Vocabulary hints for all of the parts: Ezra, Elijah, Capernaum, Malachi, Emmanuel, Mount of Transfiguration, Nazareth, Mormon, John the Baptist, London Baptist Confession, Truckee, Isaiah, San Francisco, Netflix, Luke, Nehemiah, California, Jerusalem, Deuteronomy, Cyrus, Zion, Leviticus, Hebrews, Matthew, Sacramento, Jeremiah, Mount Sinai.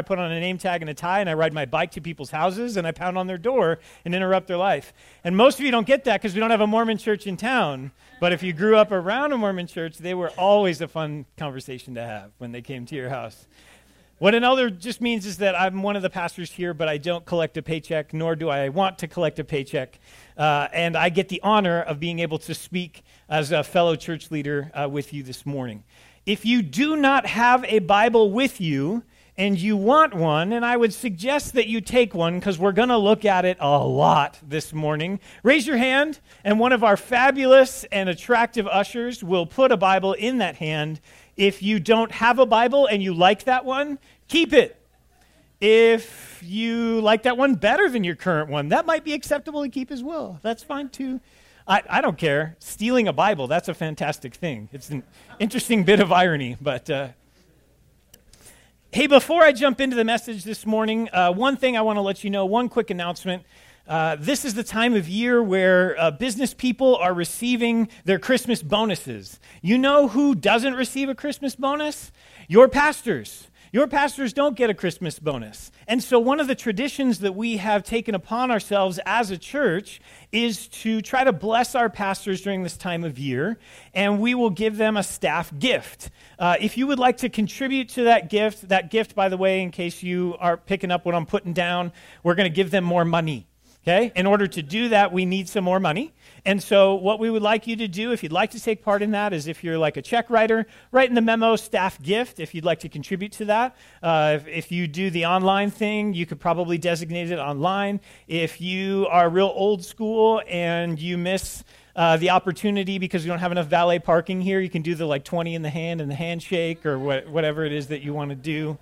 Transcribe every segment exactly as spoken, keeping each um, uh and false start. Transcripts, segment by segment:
I put on a name tag and a tie, and I ride my bike to people's houses, and I pound on their door and interrupt their life. And most of you don't get that because we don't have a Mormon church in town. But if you grew up around a Mormon church, they were always a fun conversation to have when they came to your house. What an elder just means is that I'm one of the pastors here, but I don't collect a paycheck, nor do I want to collect a paycheck. Uh, and I get the honor of being able to speak as a fellow church leader uh, with you this morning. If you do not have a Bible with you and you want one, and I would suggest that you take one because we're going to look at it a lot this morning, raise your hand and one of our fabulous and attractive ushers will put a Bible in that hand. If you don't have a Bible and you like that one, keep it. If you like that one better than your current one, that might be acceptable to keep as well. That's fine too. I, I don't care. Stealing a Bible, that's a fantastic thing. It's an interesting bit of irony, but uh, hey, before I jump into the message this morning, uh, one thing I want to let you know, one quick announcement. Uh, this is the time of year where uh, business people are receiving their Christmas bonuses. You know who doesn't receive a Christmas bonus? Your pastors. Your pastors don't get a Christmas bonus. And so one of the traditions that we have taken upon ourselves as a church is to try to bless our pastors during this time of year, and we will give them a staff gift. Uh, if you would like to contribute to that gift, that gift, by the way, in case you are picking up what I'm putting down, we're going to give them more money, okay? In order to do that, we need some more money. And so what we would like you to do, if you'd like to take part in that, is if you're like a check writer, write in the memo staff gift if you'd like to contribute to that. Uh, if, if you do the online thing, you could probably designate it online. If you are real old school and you miss uh, the opportunity because you don't have enough valet parking here, you can do the like twenty in the hand and the handshake or what, whatever it is that you want to do.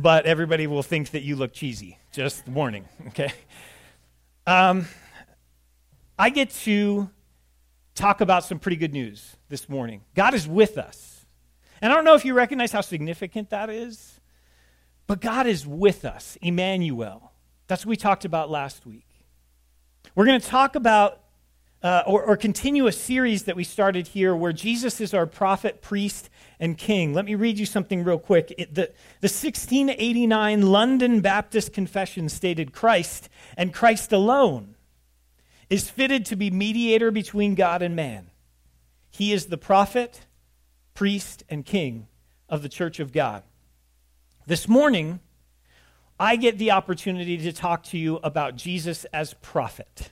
But everybody will think that you look cheesy. Just warning, okay? Um... I get to talk about some pretty good news this morning. God is with us. And I don't know if you recognize how significant that is, but God is with us, Emmanuel. That's what we talked about last week. We're going to talk about uh, or, or continue a series that we started here where Jesus is our prophet, priest, and king. Let me read you something real quick. It, the, the sixteen eighty-nine London Baptist Confession stated, "Christ and Christ alone is fitted to be mediator between God and man. He is the prophet, priest, and king of the church of God." This morning, I get the opportunity to talk to you about Jesus as prophet.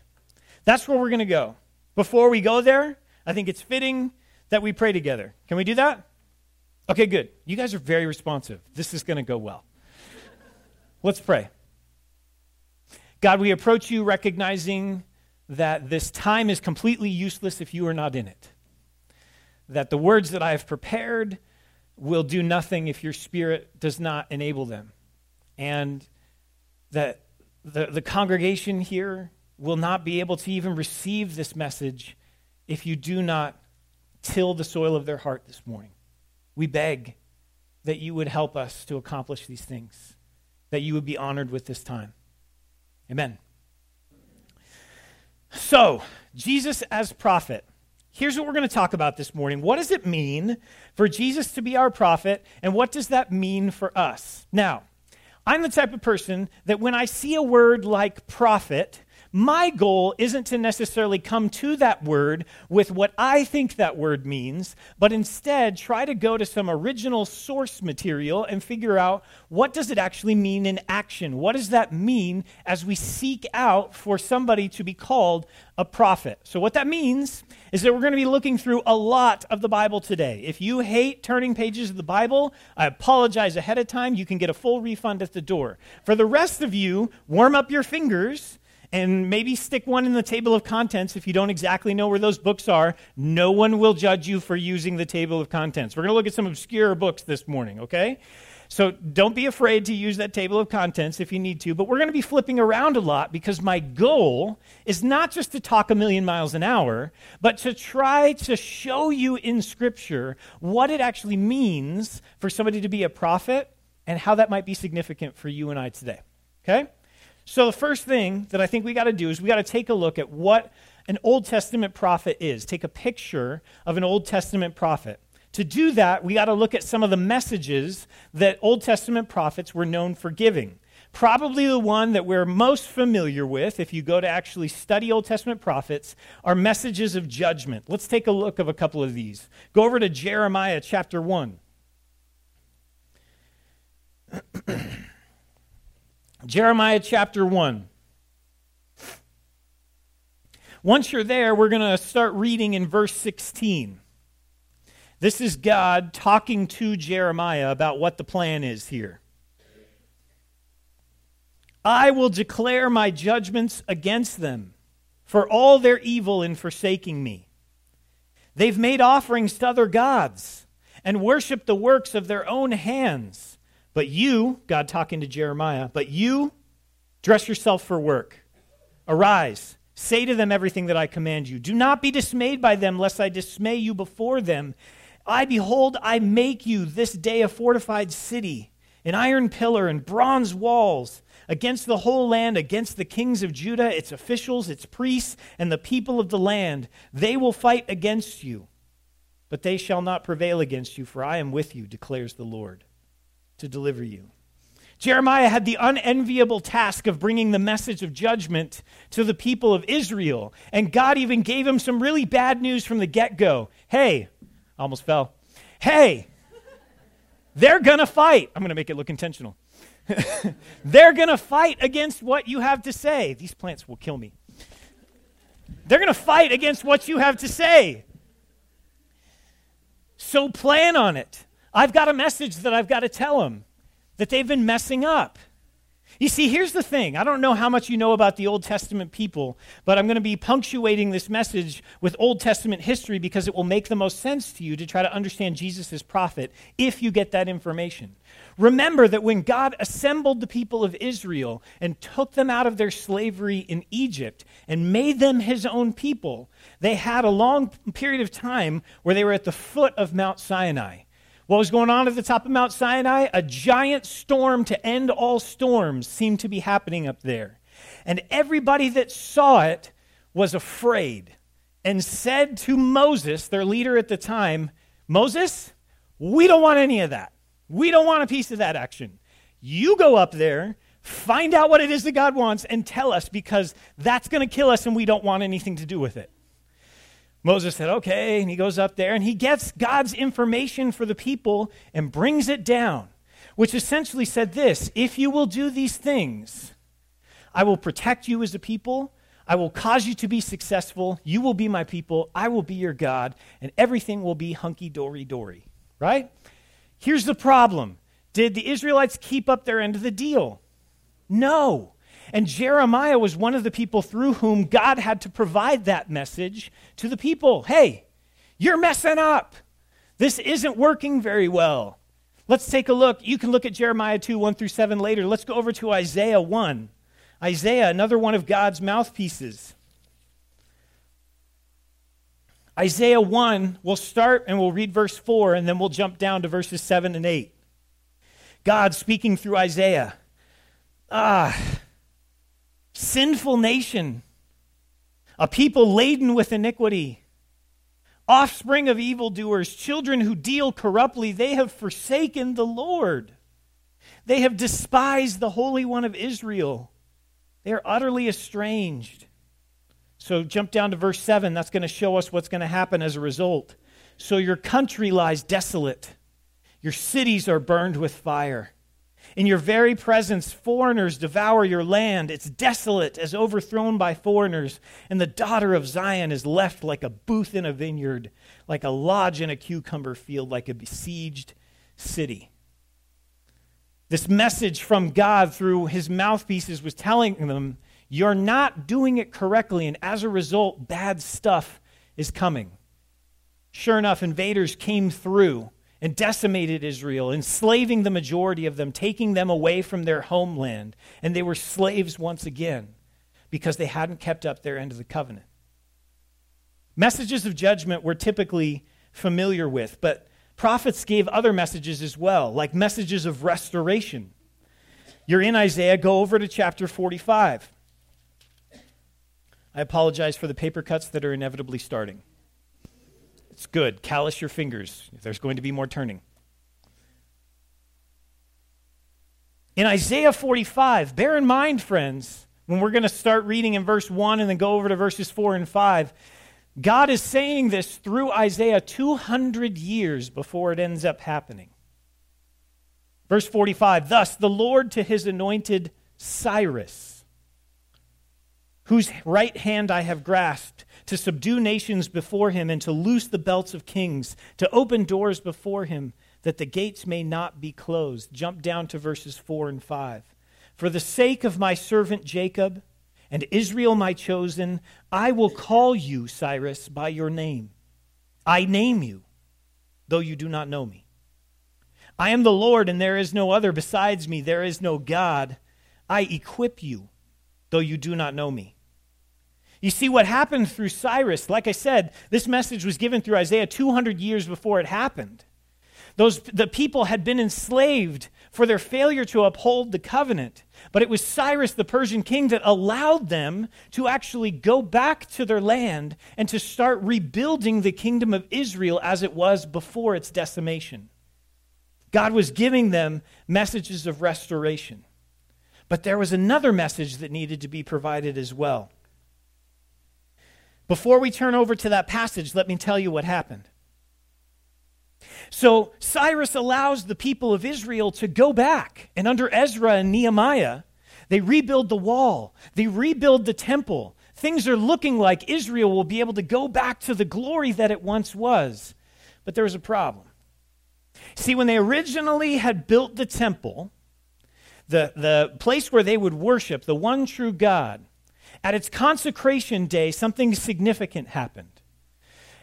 That's where we're going to go. Before we go there, I think it's fitting that we pray together. Can we do that? Okay, good. You guys are very responsive. This is going to go well. Let's pray. God, we approach you recognizing that this time is completely useless if you are not in it. That the words that I have prepared will do nothing if your spirit does not enable them. And that the, the congregation here will not be able to even receive this message if you do not till the soil of their heart this morning. We beg that you would help us to accomplish these things, that you would be honored with this time. Amen. So, Jesus as prophet. Here's what we're going to talk about this morning. What does it mean for Jesus to be our prophet, and what does that mean for us? Now, I'm the type of person that when I see a word like prophet, my goal isn't to necessarily come to that word with what I think that word means, but instead try to go to some original source material and figure out what does it actually mean in action? What does that mean as we seek out for somebody to be called a prophet? So what that means is that we're going to be looking through a lot of the Bible today. If you hate turning pages of the Bible, I apologize ahead of time. You can get a full refund at the door. For the rest of you, warm up your fingers and maybe stick one in the table of contents if you don't exactly know where those books are. No one will judge you for using the table of contents. We're going to look at some obscure books this morning, okay? So don't be afraid to use that table of contents if you need to, but we're going to be flipping around a lot because my goal is not just to talk a million miles an hour, but to try to show you in Scripture what it actually means for somebody to be a prophet and how that might be significant for you and I today, okay? So the first thing that I think we got to do is we got to take a look at what an Old Testament prophet is. Take a picture of an Old Testament prophet. To do that, we got to look at some of the messages that Old Testament prophets were known for giving. Probably the one that we're most familiar with, if you go to actually study Old Testament prophets, are messages of judgment. Let's take a look of a couple of these. Go over to Jeremiah chapter one. Jeremiah chapter one. Once you're there, we're going to start reading in verse sixteen. This is God talking to Jeremiah about what the plan is here. I will declare my judgments against them for all their evil in forsaking me. They've made offerings to other gods and worshiped the works of their own hands. But you, God talking to Jeremiah, but you, dress yourself for work. Arise, say to them everything that I command you. Do not be dismayed by them, lest I dismay you before them. I, behold, I make you this day a fortified city, an iron pillar and bronze walls, against the whole land, against the kings of Judah, its officials, its priests, and the people of the land. They will fight against you, but they shall not prevail against you, for I am with you, declares the Lord, to deliver you. Jeremiah had the unenviable task of bringing the message of judgment to the people of Israel, and God even gave him some really bad news from the get-go. Hey, I almost fell. Hey, they're going to fight. I'm going to make it look intentional. They're going to fight against what you have to say. These plants will kill me. They're going to fight against what you have to say. So plan on it. I've got a message that I've got to tell them, that they've been messing up. You see, here's the thing. I don't know how much you know about the Old Testament people, but I'm going to be punctuating this message with Old Testament history because it will make the most sense to you to try to understand Jesus as prophet if you get that information. Remember that when God assembled the people of Israel and took them out of their slavery in Egypt and made them his own people, they had a long period of time where they were at the foot of Mount Sinai. What was going on at the top of Mount Sinai? A giant storm to end all storms seemed to be happening up there. And everybody that saw it was afraid and said to Moses, their leader at the time, Moses, we don't want any of that. We don't want a piece of that action. You go up there, find out what it is that God wants, and tell us, because that's going to kill us and we don't want anything to do with it. Moses said, okay, and he goes up there, and he gets God's information for the people and brings it down, which essentially said this: if you will do these things, I will protect you as a people, I will cause you to be successful, you will be my people, I will be your God, and everything will be hunky-dory-dory, right? Here's the problem. Did the Israelites keep up their end of the deal? No. And Jeremiah was one of the people through whom God had to provide that message to the people. Hey, you're messing up. This isn't working very well. Let's take a look. You can look at Jeremiah two, one through seven later. Let's go over to Isaiah one. Isaiah, another one of God's mouthpieces. Isaiah one, we'll start and we'll read verse four, and then we'll jump down to verses seven and eight. God speaking through Isaiah. Ah... Sinful nation, a people laden with iniquity, offspring of evildoers, children who deal corruptly, they have forsaken the Lord. They have despised the Holy One of Israel. They are utterly estranged. So jump down to verse seven. That's going to show us what's going to happen as a result. So your country lies desolate. Your cities are burned with fire. In your very presence, foreigners devour your land. It's desolate as overthrown by foreigners, and the daughter of Zion is left like a booth in a vineyard, like a lodge in a cucumber field, like a besieged city. This message from God through his mouthpieces was telling them, you're not doing it correctly, and as a result, bad stuff is coming. Sure enough, invaders came through and decimated Israel, enslaving the majority of them, taking them away from their homeland. And they were slaves once again because they hadn't kept up their end of the covenant. Messages of judgment we're typically familiar with, but prophets gave other messages as well, like messages of restoration. You're in Isaiah, go over to chapter forty-five. I apologize for the paper cuts that are inevitably starting. It's good. Callous your fingers. There's going to be more turning. In Isaiah forty-five, bear in mind, friends, when we're going to start reading in verse one and then go over to verses four and five, God is saying this through Isaiah two hundred years before it ends up happening. Verse forty-five, thus the Lord to his anointed Cyrus, whose right hand I have grasped, to subdue nations before him and to loose the belts of kings, to open doors before him, that the gates may not be closed. Jump down to verses four and five. For the sake of my servant Jacob and Israel my chosen, I will call you, Cyrus, by your name. I name you, though you do not know me. I am the Lord, and there is no other besides me. There is no God. I equip you, though you do not know me. You see what happened through Cyrus. Like I said, this message was given through Isaiah two hundred years before it happened. Those, the people had been enslaved for their failure to uphold the covenant. But it was Cyrus, the Persian king, that allowed them to actually go back to their land and to start rebuilding the kingdom of Israel as it was before its decimation. God was giving them messages of restoration. But there was another message that needed to be provided as well. Before we turn over to that passage, let me tell you what happened. So Cyrus allows the people of Israel to go back, and under Ezra and Nehemiah, they rebuild the wall, they rebuild the temple. Things are looking like Israel will be able to go back to the glory that it once was. But there was a problem. See, when they originally had built the temple, the, the place where they would worship the one true God, at its consecration day, something significant happened.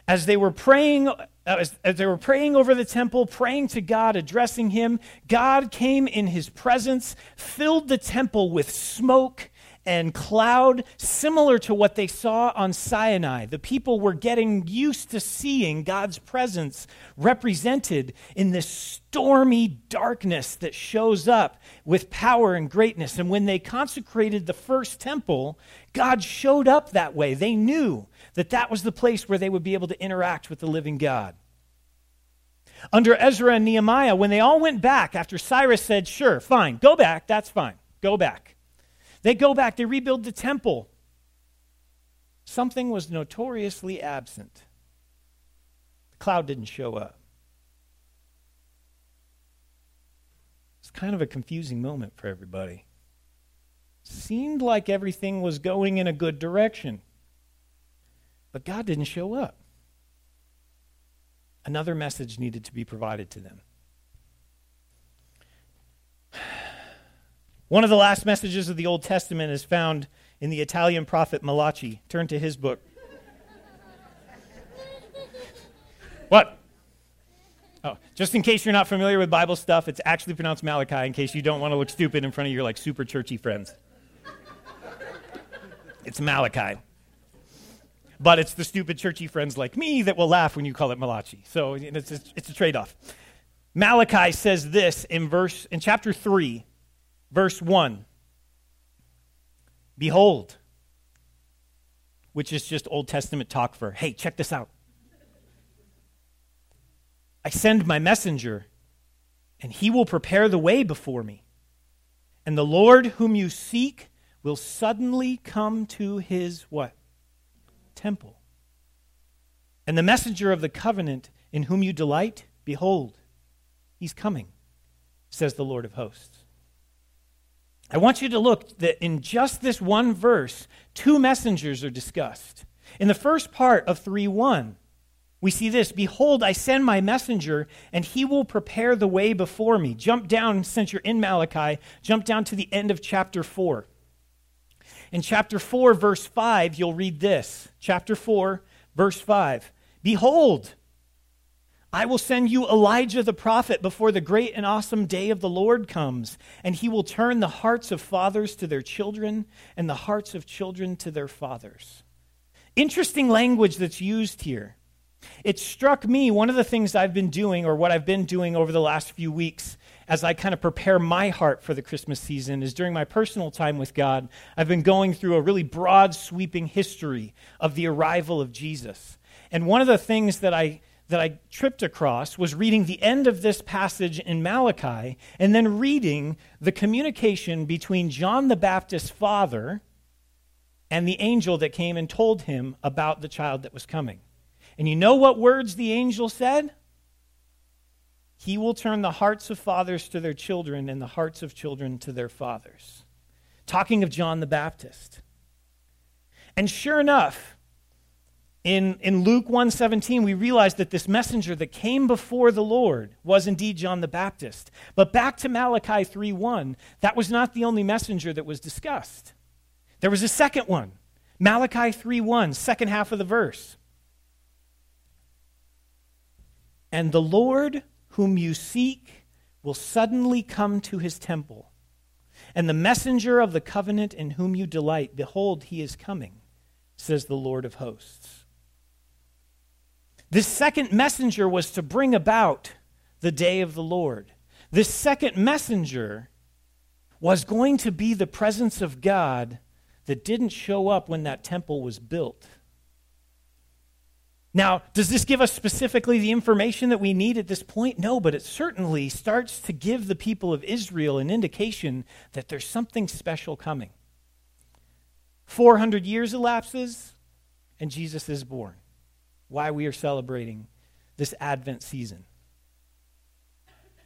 As they were praying, as they were praying over the temple, praying to God, addressing him, God came in his presence, filled the temple with smoke and cloud, similar to what they saw on Sinai. The people were getting used to seeing God's presence represented in this stormy darkness that shows up with power and greatness. And when they consecrated the first temple, God showed up that way. They knew that that was the place where they would be able to interact with the living God. Under Ezra and Nehemiah, when they all went back after Cyrus said, sure, fine, go back, that's fine, go back. They go back, they rebuild the temple. Something was notoriously absent. The cloud didn't show up. It's kind of a confusing moment for everybody. Seemed like everything was going in a good direction, but God didn't show up. Another message needed to be provided to them. One of the last messages of the Old Testament is found in the Italian prophet Malachi. Turn to his book. What? Oh, just in case you're not familiar with Bible stuff, it's actually pronounced Malachi, in case you don't want to look stupid in front of your like super churchy friends. It's Malachi. But it's the stupid churchy friends like me that will laugh when you call it Malachi. So it's a, it's a trade-off. Malachi says this in verse in chapter three. Verse one, behold, which is just Old Testament talk for, hey, check this out. I send my messenger, and he will prepare the way before me. And the Lord whom you seek will suddenly come to his, what? Temple. And the messenger of the covenant in whom you delight, behold, he's coming, says the Lord of hosts. I want you to look that in just this one verse, two messengers are discussed. In the first part of three one, we see this, behold, I send my messenger, and he will prepare the way before me. Jump down, since you're in Malachi, jump down to the end of chapter four. In chapter four, verse five, you'll read this. Chapter four, verse five, behold, I will send you Elijah the prophet before the great and awesome day of the Lord comes, and he will turn the hearts of fathers to their children and the hearts of children to their fathers. Interesting language that's used here. It struck me, one of the things I've been doing, or what I've been doing over the last few weeks as I kind of prepare my heart for the Christmas season, is during my personal time with God, I've been going through a really broad, sweeping history of the arrival of Jesus. And one of the things that I that I tripped across was reading the end of this passage in Malachi and then reading the communication between John the Baptist's father and the angel that came and told him about the child that was coming. And you know what words the angel said? He will turn the hearts of fathers to their children and the hearts of children to their fathers. Talking of John the Baptist. And sure enough, In, in Luke one seventeen, we realize that this messenger that came before the Lord was indeed John the Baptist. But back to Malachi three one, that was not the only messenger that was discussed. There was a second one, Malachi three one, second half of the verse. And the Lord whom you seek will suddenly come to his temple. And the messenger of the covenant in whom you delight, behold, he is coming, says the Lord of hosts. This second messenger was to bring about the day of the Lord. This second messenger was going to be the presence of God that didn't show up when that temple was built. Now, does this give us specifically the information that we need at this point? No, but it certainly starts to give the people of Israel an indication that there's something special coming. four hundred years elapses, and Jesus is born. Why we are celebrating this Advent season.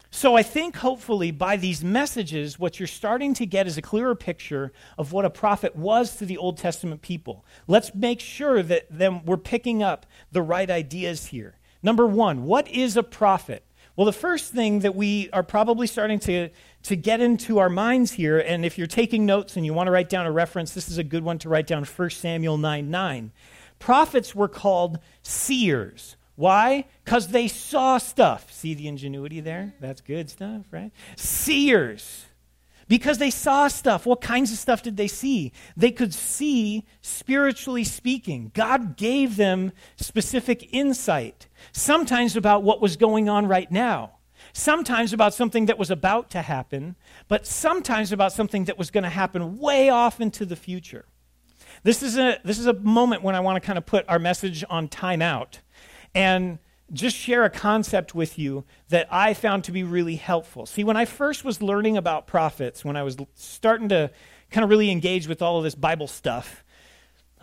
So I think hopefully by these messages, what you're starting to get is a clearer picture of what a prophet was to the Old Testament people. Let's make sure that then we're picking up the right ideas here. Number one, what is a prophet? Well, the first thing that we are probably starting to, to get into our minds here, and if you're taking notes and you want to write down a reference, this is a good one to write down, First Samuel nine nine. Prophets were called seers. Why? Because they saw stuff. See the ingenuity there? That's good stuff, right? Seers. Because they saw stuff. What kinds of stuff did they see? They could see, spiritually speaking. God gave them specific insight, sometimes about what was going on right now, sometimes about something that was about to happen, but sometimes about something that was going to happen way off into the future. This is a this is a moment when I want to kind of put our message on timeout and just share a concept with you that I found to be really helpful. See, when I first was learning about prophets, when I was starting to kind of really engage with all of this Bible stuff,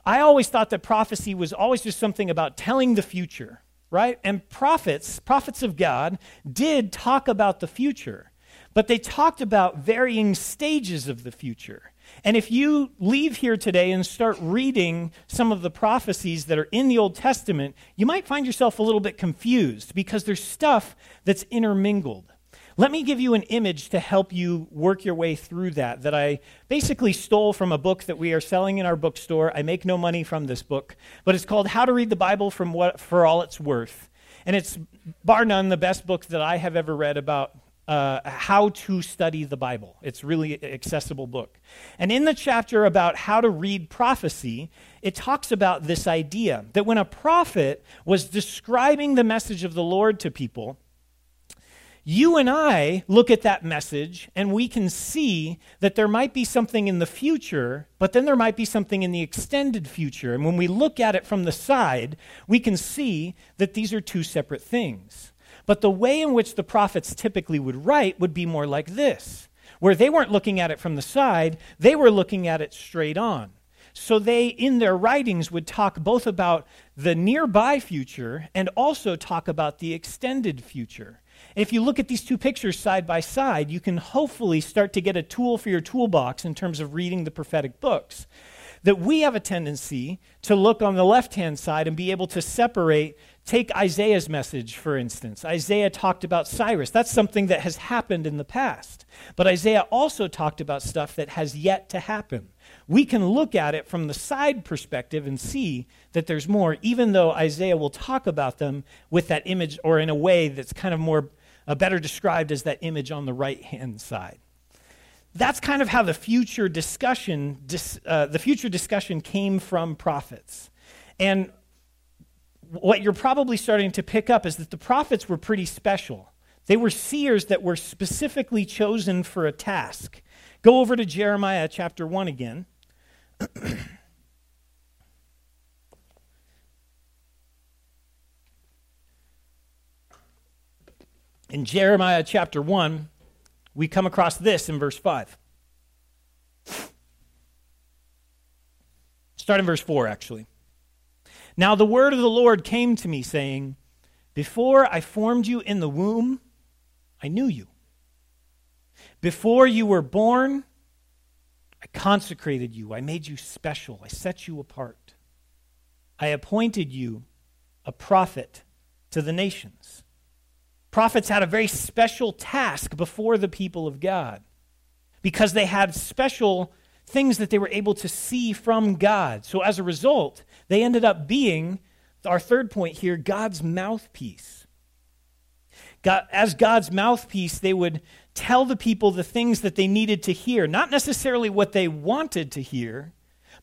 I always thought that prophecy was always just something about telling the future, right? And prophets, prophets of God, did talk about the future, but they talked about varying stages of the future. And if you leave here today and start reading some of the prophecies that are in the Old Testament, you might find yourself a little bit confused because there's stuff that's intermingled. Let me give you an image to help you work your way through that, that I basically stole from a book that we are selling in our bookstore. I make no money from this book, but it's called How to Read the Bible from What, For All It's Worth. And it's, bar none, the best book that I have ever read about Uh, how to study the Bible. It's really an accessible book. And in the chapter about how to read prophecy, it talks about this idea that when a prophet was describing the message of the Lord to people, you and I look at that message and we can see that there might be something in the future, but then there might be something in the extended future. And when we look at it from the side, we can see that these are two separate things. But the way in which the prophets typically would write would be more like this, where they weren't looking at it from the side, they were looking at it straight on. So they, in their writings, would talk both about the nearby future and also talk about the extended future. And if you look at these two pictures side by side, you can hopefully start to get a tool for your toolbox in terms of reading the prophetic books. That we have a tendency to look on the left-hand side and be able to separate. Take Isaiah's message, for instance. Isaiah talked about Cyrus. That's something that has happened in the past. But Isaiah also talked about stuff that has yet to happen. We can look at it from the side perspective and see that there's more, even though Isaiah will talk about them with that image or in a way that's kind of more uh, better described as that image on the right-hand side. That's kind of how the future discussion, dis, uh, the future discussion came from prophets. And what you're probably starting to pick up is that the prophets were pretty special. They were seers that were specifically chosen for a task. Go over to Jeremiah chapter one again. in Jeremiah chapter one, we come across this in verse five. Start in verse four, actually. Now the word of the Lord came to me, saying, before I formed you in the womb, I knew you. Before you were born, I consecrated you. I made you special. I set you apart. I appointed you a prophet to the nations. Prophets had a very special task before the people of God because they had special things that they were able to see from God. So as a result, they ended up being, our third point here, God's mouthpiece. God, as God's mouthpiece, they would tell the people the things that they needed to hear, not necessarily what they wanted to hear,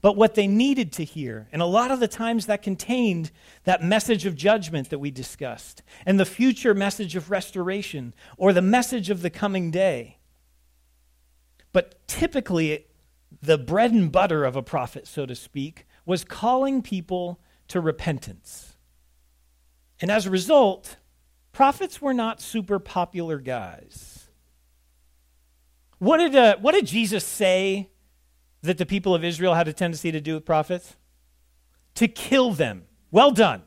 but what they needed to hear. And a lot of the times that contained that message of judgment that we discussed, and the future message of restoration, or the message of the coming day. But typically, the bread and butter of a prophet, so to speak, was calling people to repentance. And as a result, prophets were not super popular guys. What did, uh, what did Jesus say that the people of Israel had a tendency to do with prophets? To kill them. Well done.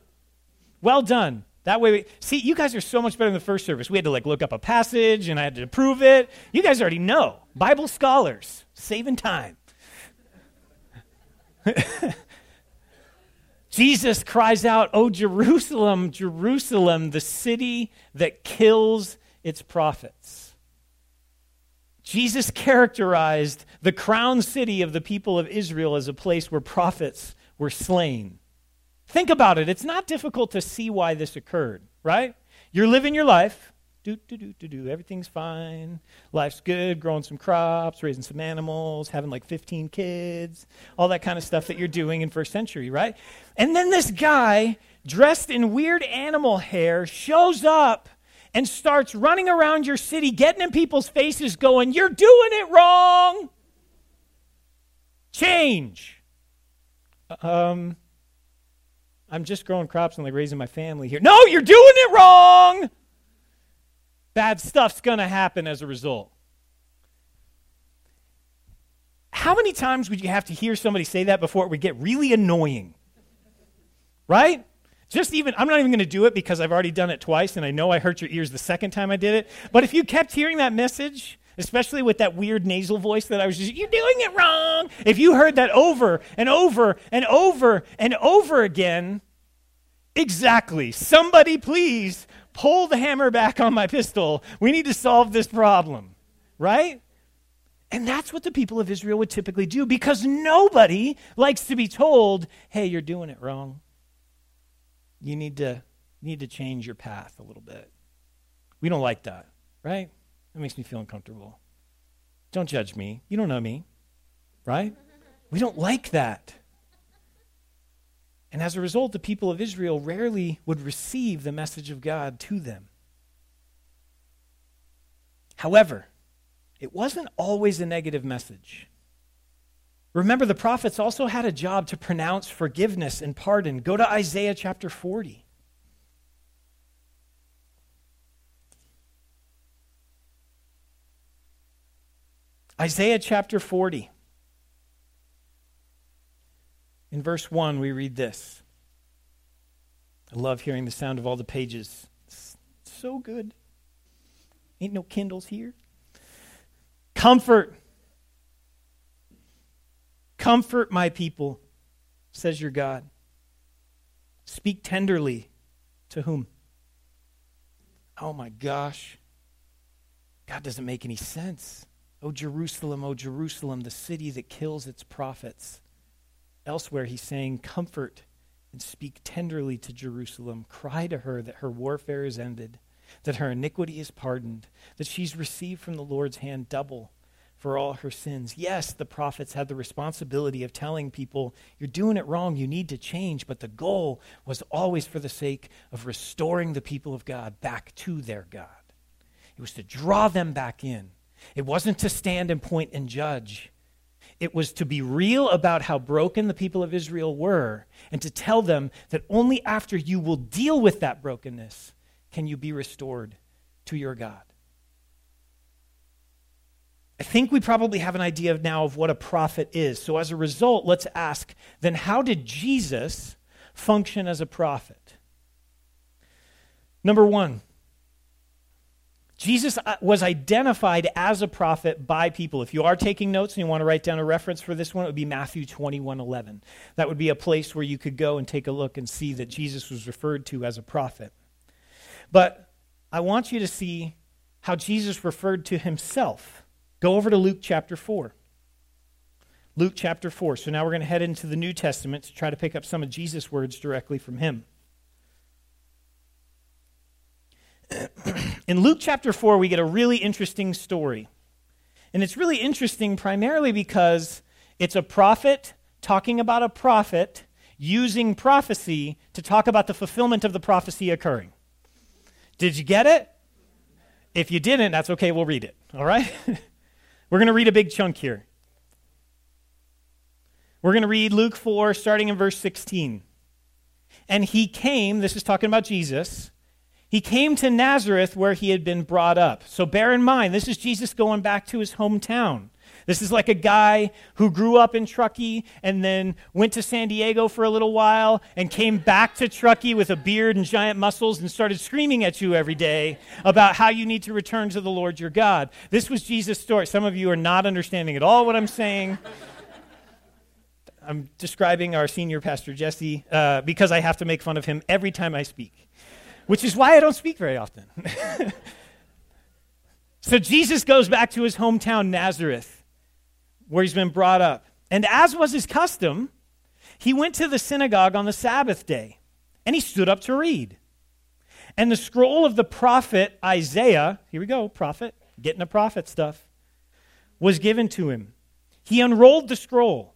Well done. That way, we, see, you guys are so much better than the first service. We had to like look up a passage and I had to prove it. You guys already know. Bible scholars, saving time. Jesus cries out, "O Jerusalem, Jerusalem, the city that kills its prophets." Jesus characterized the crown city of the people of Israel as a place where prophets were slain. Think about it. It's not difficult to see why this occurred, right? You're living your life. Do, do, do, do, do. Everything's fine. Life's good. Growing some crops, raising some animals, having like fifteen kids, all that kind of stuff that you're doing in first century, right? And then this guy dressed in weird animal hair shows up and starts running around your city, getting in people's faces, going, "You're doing it wrong. Change. Um, I'm just growing crops and like raising my family here." "No, you're doing it wrong." Bad stuff's going to happen as a result. How many times would you have to hear somebody say that before it would get really annoying? Right? Just even, I'm not even going to do it because I've already done it twice and I know I hurt your ears the second time I did it. But if you kept hearing that message, especially with that weird nasal voice that I was just, "You're doing it wrong." If you heard that over and over and over and over again, exactly. Somebody please pull the hammer back on my pistol. We need to solve this problem, right? And that's what the people of Israel would typically do because nobody likes to be told, "Hey, you're doing it wrong. You need to, you need to change your path a little bit." We don't like that, right? That makes me feel uncomfortable. Don't judge me. You don't know me, right? We don't like that. And as a result, the people of Israel rarely would receive the message of God to them. However, it wasn't always a negative message. Remember, the prophets also had a job to pronounce forgiveness and pardon. Go to Isaiah chapter forty. Isaiah chapter forty. In verse one, we read this. I love hearing the sound of all the pages. It's so good. Ain't no Kindles here. Comfort. Comfort my people, says your God. Speak tenderly to whom? Oh my gosh. God doesn't make any sense. "O Jerusalem, O Jerusalem, the city that kills its prophets." Elsewhere, he's saying, "Comfort and speak tenderly to Jerusalem. Cry to her that her warfare is ended, that her iniquity is pardoned, that she's received from the Lord's hand double for all her sins." Yes, the prophets had the responsibility of telling people, "You're doing it wrong, you need to change," but the goal was always for the sake of restoring the people of God back to their God. It was to draw them back in. It wasn't to stand and point and judge. It was to be real about how broken the people of Israel were and to tell them that only after you will deal with that brokenness can you be restored to your God. I think we probably have an idea now of what a prophet is. So as a result, let's ask, then how did Jesus function as a prophet? Number one, Jesus was identified as a prophet by people. If you are taking notes and you want to write down a reference for this one, it would be Matthew twenty-one eleven. That would be a place where you could go and take a look and see that Jesus was referred to as a prophet. But I want you to see how Jesus referred to himself. Go over to Luke chapter four. Luke chapter four. So now we're going to head into the New Testament to try to pick up some of Jesus' words directly from him. In Luke chapter four, we get a really interesting story. And it's really interesting primarily because it's a prophet talking about a prophet using prophecy to talk about the fulfillment of the prophecy occurring. Did you get it? If you didn't, that's okay, we'll read it. All right? We're going to read a big chunk here. We're going to read Luke four, starting in verse sixteen. And he came, this is talking about Jesus, he came to Nazareth where he had been brought up. So bear in mind, this is Jesus going back to his hometown. This is like a guy who grew up in Truckee and then went to San Diego for a little while and came back to Truckee with a beard and giant muscles and started screaming at you every day about how you need to return to the Lord your God. This was Jesus' story. Some of you are not understanding at all what I'm saying. I'm describing our senior pastor, Jesse, uh, because I have to make fun of him every time I speak, which is why I don't speak very often. So Jesus goes back to his hometown, Nazareth, where he's been brought up. And as was his custom, he went to the synagogue on the Sabbath day, and he stood up to read. And the scroll of the prophet Isaiah, here we go, prophet, getting the prophet stuff, was given to him. He unrolled the scroll,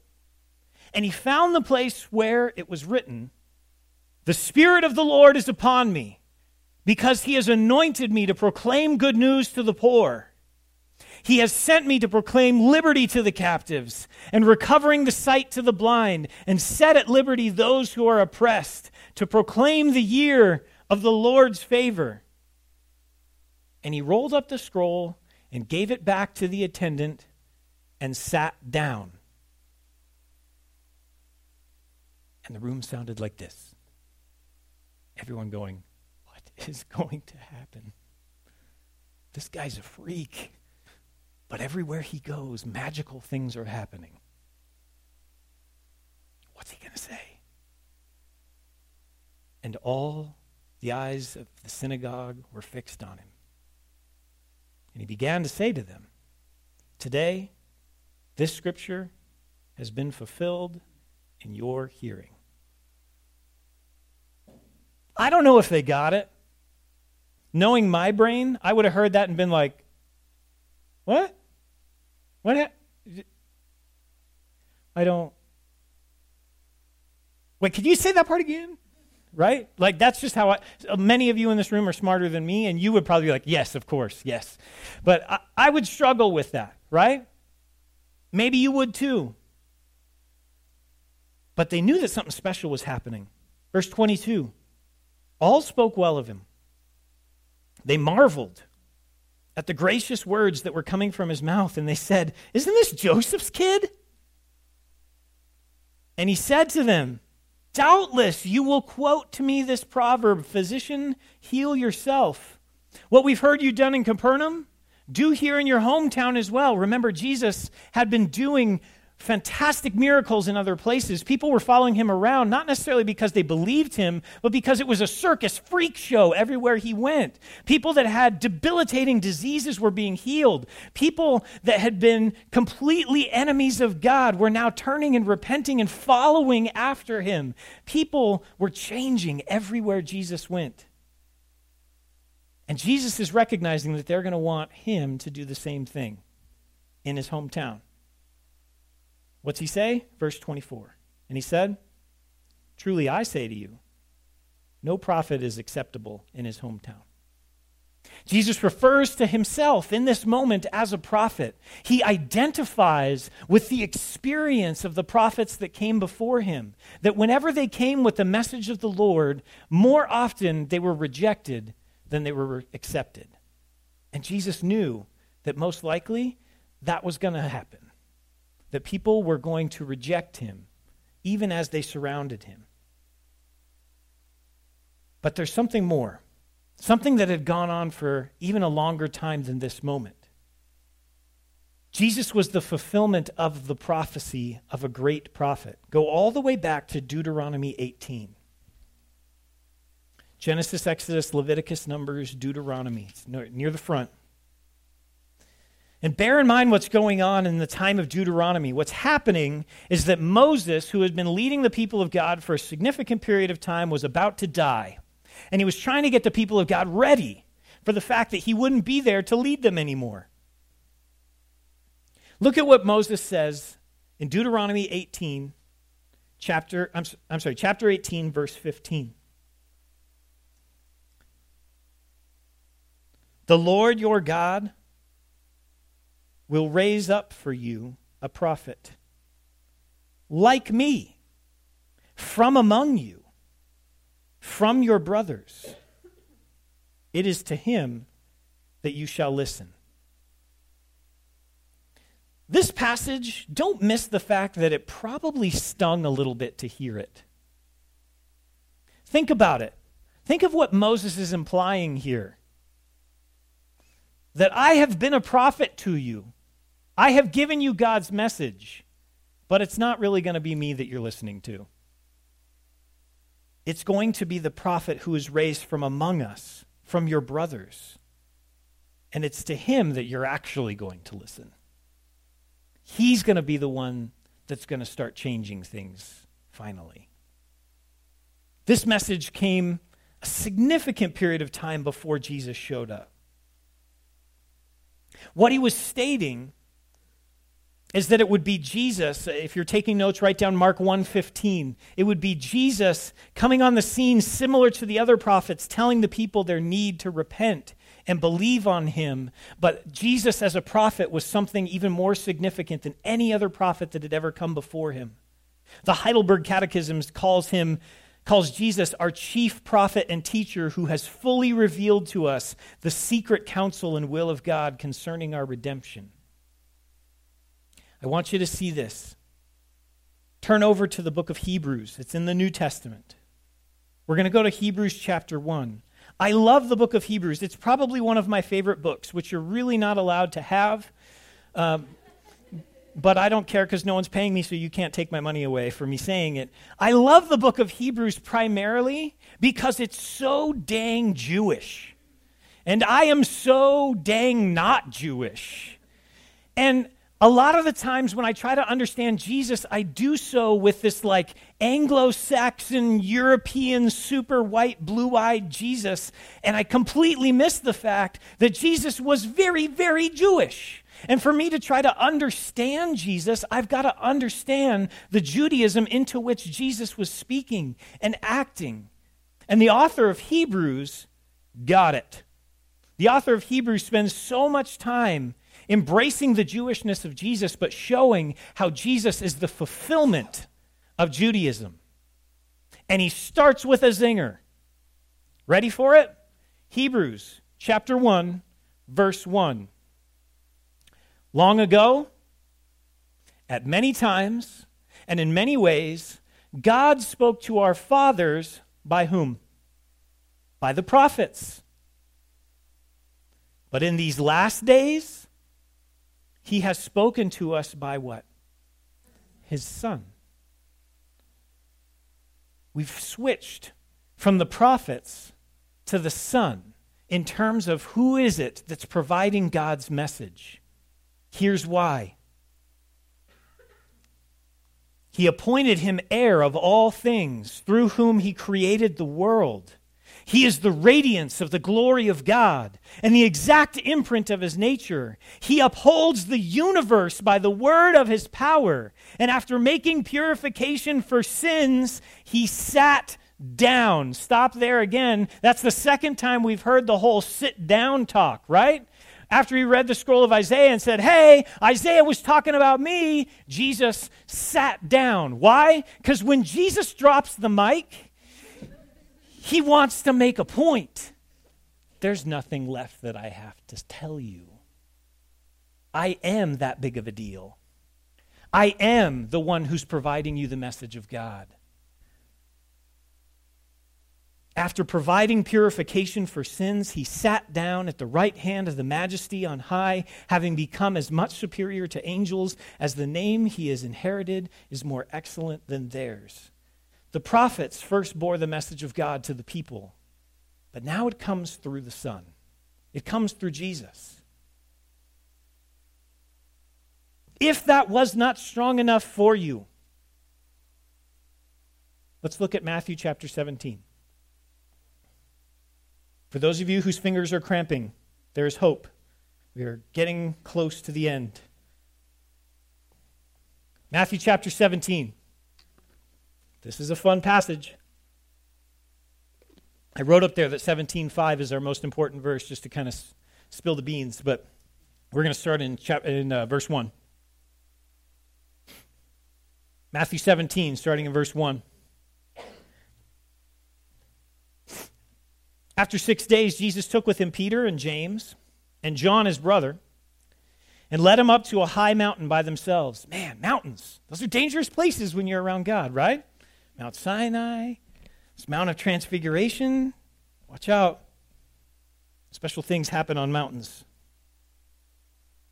and he found the place where it was written, "The Spirit of the Lord is upon me, because he has anointed me to proclaim good news to the poor. He has sent me to proclaim liberty to the captives and recovering the sight to the blind and set at liberty those who are oppressed, to proclaim the year of the Lord's favor." And he rolled up the scroll and gave it back to the attendant and sat down. And the room sounded like this. Everyone going, "What is going to happen? This guy's a freak. But everywhere he goes, magical things are happening. What's he going to say?" And all the eyes of the synagogue were fixed on him. And he began to say to them, "Today, this scripture has been fulfilled in your hearing." I don't know if they got it. Knowing my brain, I would have heard that and been like, "What? What happened? I don't... Wait, could you say that part again?" Right? Like, that's just how I... Many of you in this room are smarter than me, and you would probably be like, "Yes, of course, yes." But I, I would struggle with that, right? Maybe you would too. But they knew that something special was happening. Verse twenty-two, all spoke well of him. They marveled at the gracious words that were coming from his mouth, and they said, "Isn't this Joseph's kid?" And he said to them, "Doubtless you will quote to me this proverb, 'Physician, heal yourself. What we've heard you done in Capernaum, do here in your hometown as well.'" Remember, Jesus had been doing fantastic miracles in other places. People were following him around, not necessarily because they believed him, but because it was a circus freak show everywhere he went. People that had debilitating diseases were being healed. People that had been completely enemies of God were now turning and repenting and following after him. People were changing everywhere Jesus went. And Jesus is recognizing that they're going to want him to do the same thing in his hometown. What's he say? Verse twenty-four. And he said, "Truly I say to you, no prophet is acceptable in his hometown." Jesus refers to himself in this moment as a prophet. He identifies with the experience of the prophets that came before him, that whenever they came with the message of the Lord, more often they were rejected than they were accepted. And Jesus knew that most likely that was going to happen, that people were going to reject him, even as they surrounded him. But there's something more, something that had gone on for even a longer time than this moment. Jesus was the fulfillment of the prophecy of a great prophet. Go all the way back to Deuteronomy eighteen. Genesis, Exodus, Leviticus, Numbers, Deuteronomy. It's near the front. And bear in mind what's going on in the time of Deuteronomy. What's happening is that Moses, who had been leading the people of God for a significant period of time, was about to die. And he was trying to get the people of God ready for the fact that he wouldn't be there to lead them anymore. Look at what Moses says in Deuteronomy eighteen, chapter, I'm, I'm sorry, chapter eighteen, verse fifteen. The Lord your God will raise up for you a prophet like me from among you, from your brothers. It is to him that you shall listen. This passage, don't miss the fact that it probably stung a little bit to hear it. Think about it. Think of what Moses is implying here. That I have been a prophet to you. I have given you God's message, but it's not really going to be me that you're listening to. It's going to be the prophet who is raised from among us, from your brothers. And it's to him that you're actually going to listen. He's going to be the one that's going to start changing things finally. This message came a significant period of time before Jesus showed up. What he was stating is that it would be Jesus, if you're taking notes, write down Mark one fifteen. It would be Jesus coming on the scene similar to the other prophets, telling the people their need to repent and believe on him. But Jesus as a prophet was something even more significant than any other prophet that had ever come before him. The Heidelberg Catechism calls him calls Jesus our chief prophet and teacher who has fully revealed to us the secret counsel and will of God concerning our redemption. I want you to see this. Turn over to the book of Hebrews. It's in the New Testament. We're going to go to Hebrews chapter one. I love the book of Hebrews. It's probably one of my favorite books, which you're really not allowed to have. Um, but I don't care because no one's paying me, so you can't take my money away for me saying it. I love the book of Hebrews primarily because it's so dang Jewish. And I am so dang not Jewish. And a lot of the times when I try to understand Jesus, I do so with this like Anglo-Saxon, European, super white, blue-eyed Jesus, and I completely miss the fact that Jesus was very, very Jewish. And for me to try to understand Jesus, I've got to understand the Judaism into which Jesus was speaking and acting. And the author of Hebrews got it. The author of Hebrews spends so much time embracing the Jewishness of Jesus, but showing how Jesus is the fulfillment of Judaism. And he starts with a zinger. Ready for it? Hebrews chapter one, verse one. Long ago, at many times and in many ways, God spoke to our fathers by whom? By the prophets. But in these last days, he has spoken to us by what? His Son. We've switched from the prophets to the Son in terms of who is it that's providing God's message. Here's why. He appointed him heir of all things, through whom he created the world. He is the radiance of the glory of God and the exact imprint of his nature. He upholds the universe by the word of his power. And after making purification for sins, he sat down. Stop there again. That's the second time we've heard the whole sit down talk, right? After he read the scroll of Isaiah and said, hey, Isaiah was talking about me, Jesus sat down. Why? Because when Jesus drops the mic, he wants to make a point. there's nothing left that I have to tell you. I am that big of a deal. I am the one who's providing you the message of God. After providing purification for sins, he sat down at the right hand of the Majesty on high, having become as much superior to angels as the name he has inherited is more excellent than theirs. The prophets first bore the message of God to the people, but now it comes through the Son. It comes through Jesus. If that was not strong enough for you, let's look at Matthew chapter seventeen. For those of you whose fingers are cramping, there is hope. We are getting close to the end. Matthew chapter seventeen. This is a fun passage. I wrote up there that seventeen five is our most important verse, just to kind of spill the beans, but we're going to start in, chap- in uh, verse one. Matthew seventeen, starting in verse one. After six days, Jesus took with him Peter and James and John, his brother, and led him up to a high mountain by themselves. Man, mountains. Those are dangerous places when you're around God, right? Mount Sinai, this Mount of Transfiguration. Watch out. Special things happen on mountains.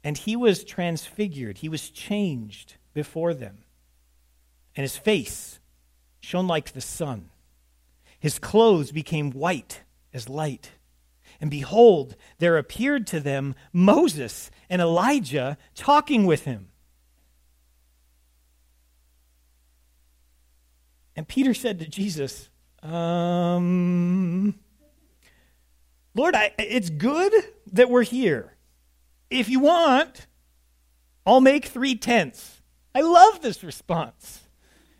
And he was transfigured. He was changed before them. And his face shone like the sun. His clothes became white as light. And behold, there appeared to them Moses and Elijah talking with him. And Peter said to Jesus, um, Lord, I, it's good that we're here. If you want, I'll make three tents. I love this response.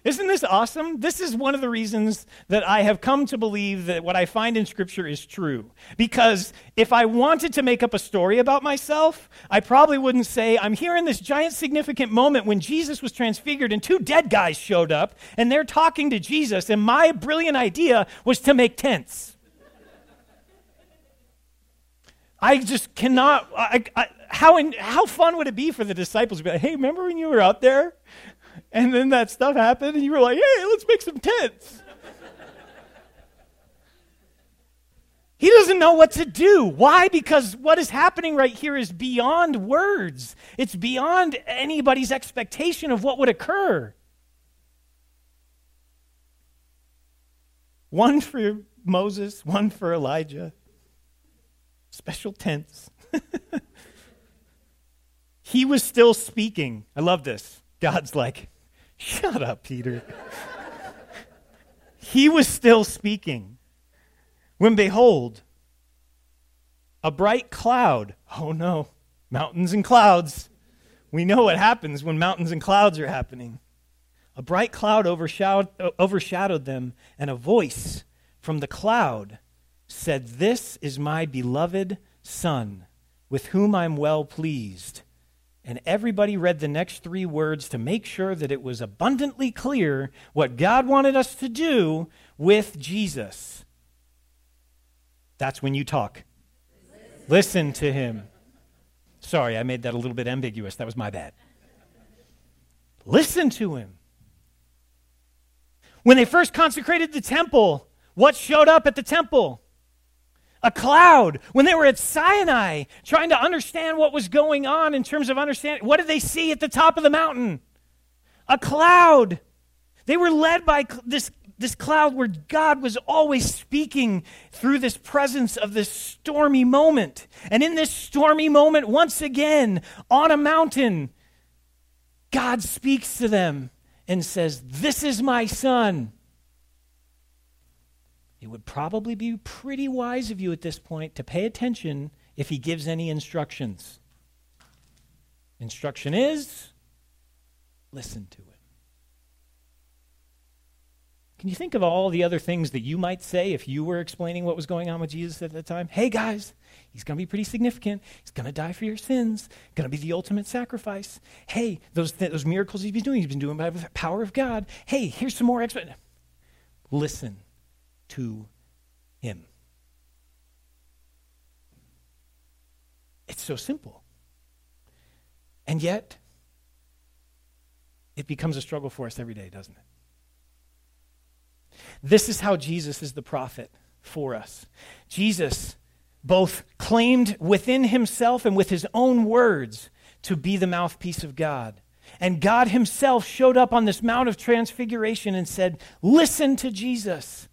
Isn't this awesome? This is one of the reasons that I have come to believe that what I find in Scripture is true. Because if I wanted to make up a story about myself, I probably wouldn't say, I'm here in this giant significant moment when Jesus was transfigured and two dead guys showed up and they're talking to Jesus and my brilliant idea was to make tents. I just cannot, I, I, how, in, how fun would it be for the disciples to be like, hey, remember when you were out there? And then that stuff happened, and you were like, hey, let's make some tents. He doesn't know what to do. Why? Because what is happening right here is beyond words. It's beyond anybody's expectation of what would occur. One for Moses, one for Elijah. Special tents. He was still speaking. I love this. God's like, shut up, Peter. He was still speaking. When behold, a bright cloud. Oh no, mountains and clouds. We know what happens when mountains and clouds are happening. A bright cloud overshadowed, overshadowed them, and a voice from the cloud said, this is my beloved Son, with whom I'm well pleased. And everybody read the next three words to make sure that it was abundantly clear what God wanted us to do with Jesus. That's when you talk. Listen, Listen to him. Sorry, I made that a little bit ambiguous. That was my bad. Listen to him. When they first consecrated the temple, what showed up at the temple? A cloud. When they were at Sinai trying to understand what was going on in terms of understanding, what did they see at the top of the mountain? A cloud. They were led by this, this cloud where God was always speaking through this presence of this stormy moment. And in this stormy moment, once again, on a mountain, God speaks to them and says, this is my Son. It would probably be pretty wise of you at this point to pay attention if he gives any instructions. Instruction is, listen to him. Can you think of all the other things that you might say if you were explaining what was going on with Jesus at that time? Hey guys, he's going to be pretty significant. He's going to die for your sins. Going to be the ultimate sacrifice. Hey, those, th- those miracles he's been doing, he's been doing by the power of God. Hey, here's some more explanation. Listen to him. It's so simple. And yet, it becomes a struggle for us every day, doesn't it? This is how Jesus is the prophet for us. Jesus both claimed within himself and with his own words to be the mouthpiece of God. And God himself showed up on this Mount of Transfiguration and said, listen to Jesus.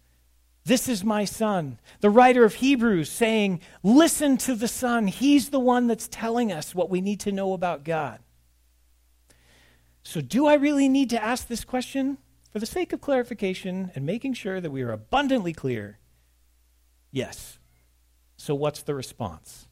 This is my son. The writer of Hebrews saying, listen to the son. He's the one that's telling us what we need to know about God. So do I really need to ask this question? For the sake of clarification and making sure that we are abundantly clear, yes. So what's the response?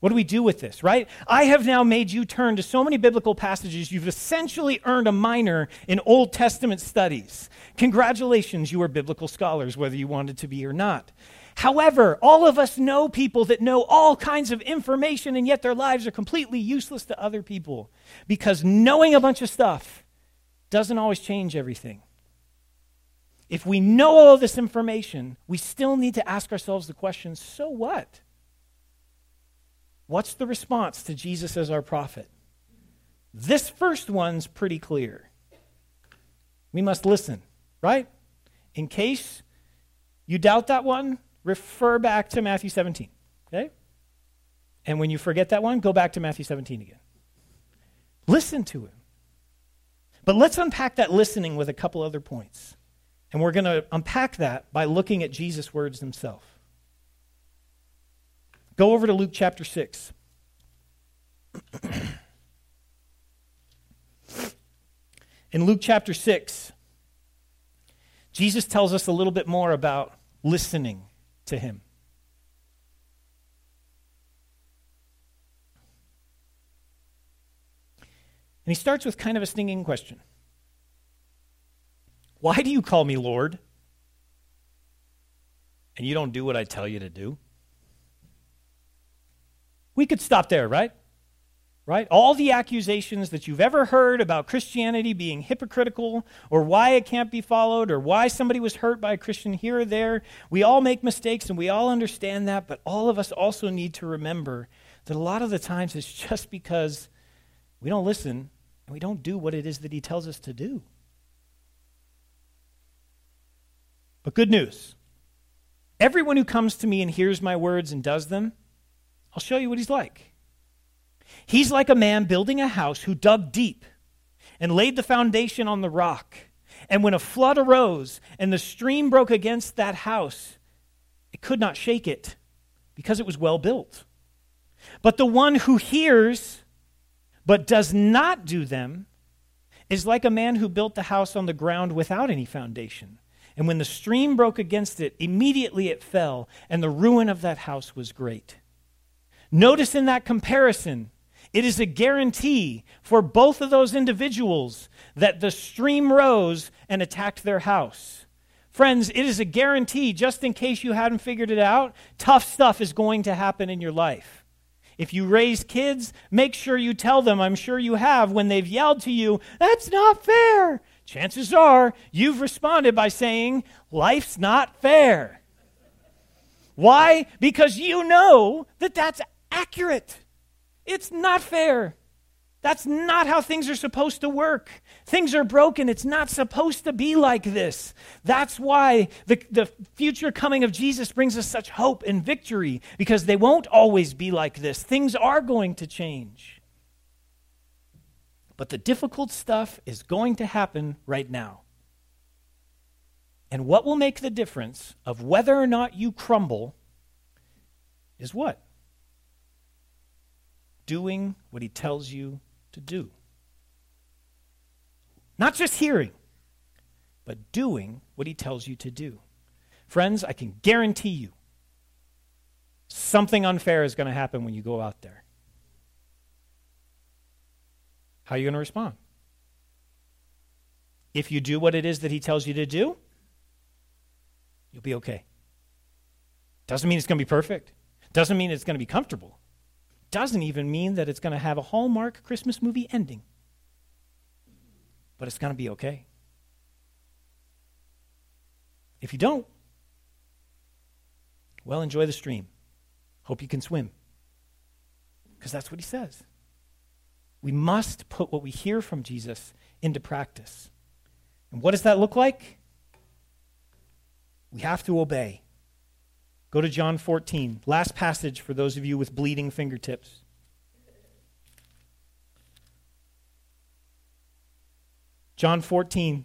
What do we do with this, right? I have now made you turn to so many biblical passages, you've essentially earned a minor in Old Testament studies. Congratulations, you are biblical scholars, whether you wanted to be or not. However, all of us know people that know all kinds of information, and yet their lives are completely useless to other people because knowing a bunch of stuff doesn't always change everything. If we know all this information, we still need to ask ourselves the question, so what? What's the response to Jesus as our prophet? This first one's pretty clear. We must listen, right? In case you doubt that one, refer back to Matthew seventeen, okay? And when you forget that one, go back to Matthew seventeen again. Listen to him. But let's unpack that listening with a couple other points. And we're going to unpack that by looking at Jesus' words himself. Go over to Luke chapter six. In Luke chapter six, Jesus tells us a little bit more about listening to him. And he starts with kind of a stinging question. Why do you call me Lord, and you don't do what I tell you to do? We could stop there, right? Right? All the accusations that you've ever heard about Christianity being hypocritical or why it can't be followed or why somebody was hurt by a Christian here or there, we all make mistakes and we all understand that, but all of us also need to remember that a lot of the times it's just because we don't listen and we don't do what it is that he tells us to do. But good news. Everyone who comes to me and hears my words and does them, I'll show you what he's like. He's like a man building a house who dug deep and laid the foundation on the rock. And when a flood arose and the stream broke against that house, it could not shake it because it was well built. But the one who hears but does not do them is like a man who built the house on the ground without any foundation. And when the stream broke against it, immediately it fell, and the ruin of that house was great. Notice in that comparison, it is a guarantee for both of those individuals that the stream rose and attacked their house. Friends, it is a guarantee, just in case you hadn't figured it out, tough stuff is going to happen in your life. If you raise kids, make sure you tell them, I'm sure you have, when they've yelled to you, that's not fair. Chances are you've responded by saying, life's not fair. Why? Because you know that that's accurate. It's not fair. That's not how things are supposed to work. Things are broken. It's not supposed to be like this. That's why the, the future coming of Jesus brings us such hope and victory, because they won't always be like this. Things are going to change. But the difficult stuff is going to happen right now. And what will make the difference of whether or not you crumble is what? Doing what he tells you to do. Not just hearing, but doing what he tells you to do. Friends, I can guarantee you something unfair is going to happen when you go out there. How are you going to respond? If you do what it is that he tells you to do, you'll be okay. Doesn't mean it's going to be perfect. Doesn't mean it's going to be comfortable. Doesn't even mean that it's going to have a Hallmark Christmas movie ending. But it's going to be okay. If you don't, well, enjoy the stream. Hope you can swim. because that's what he says. We must put what we hear from Jesus into practice. And what does that look like? We have to obey. Go to John fourteen, last passage for those of you with bleeding fingertips. John fourteen.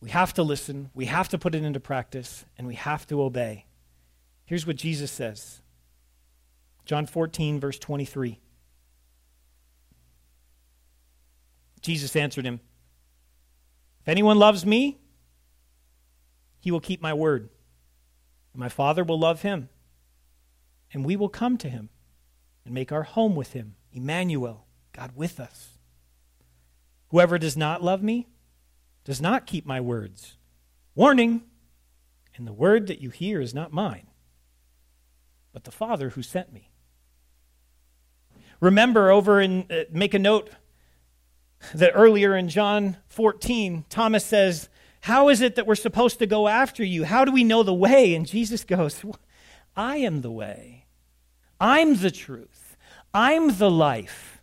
We have to listen, we have to put it into practice, and we have to obey. Here's what Jesus says. John fourteen, verse twenty-three. Jesus answered him, "If anyone loves me, he will keep my word. And my Father will love him, and we will come to him and make our home with him." Emmanuel, God with us. "Whoever does not love me does not keep my words." Warning, and the word that you hear is not mine, but the Father who sent me. Remember over in, uh, make a note that earlier in John fourteen, Thomas says, "How is it that we're supposed to go after you? How do we know the way?" And Jesus goes, "I am the way. I'm the truth. I'm the life.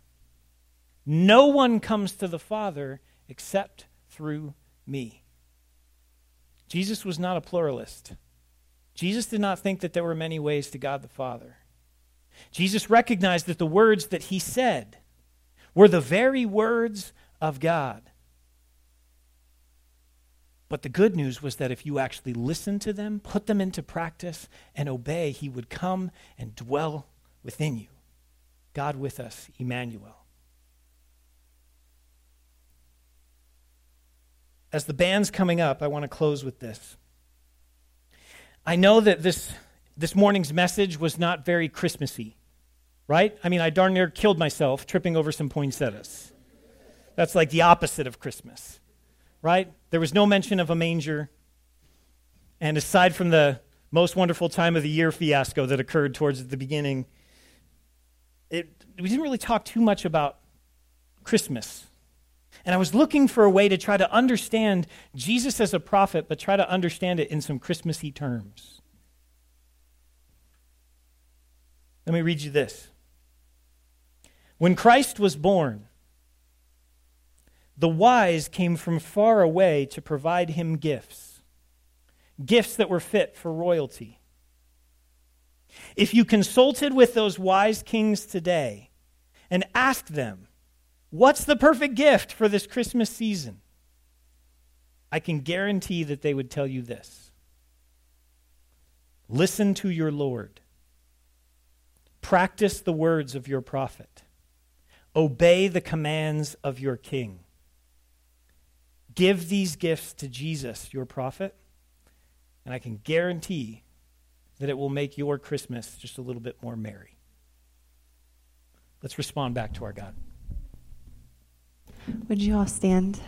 No one comes to the Father except through me." Jesus was not a pluralist. Jesus did not think that there were many ways to God the Father. Jesus recognized that the words that he said were the very words of God. But the good news was that if you actually listened to them, put them into practice, and obey, he would come and dwell within you. God with us, Emmanuel. As the band's coming up, I want to close with this. I know that this, this morning's message was not very Christmassy, right? I mean, I darn near killed myself tripping over some poinsettias. That's like the opposite of Christmas, right? There was no mention of a manger. And aside from the most wonderful time of the year fiasco that occurred towards the beginning, it, we didn't really talk too much about Christmas. And I was looking for a way to try to understand Jesus as a prophet, but try to understand it in some Christmassy terms. Let me read you this. "When Christ was born, the wise came from far away to provide him gifts, gifts that were fit for royalty. If you consulted with those wise kings today and asked them, 'What's the perfect gift for this Christmas season?' I can guarantee that they would tell you this. Listen to your Lord. Practice the words of your prophet. Obey the commands of your king. Give these gifts to Jesus, your prophet, and I can guarantee that it will make your Christmas just a little bit more merry." Let's respond back to our God. Would you all stand?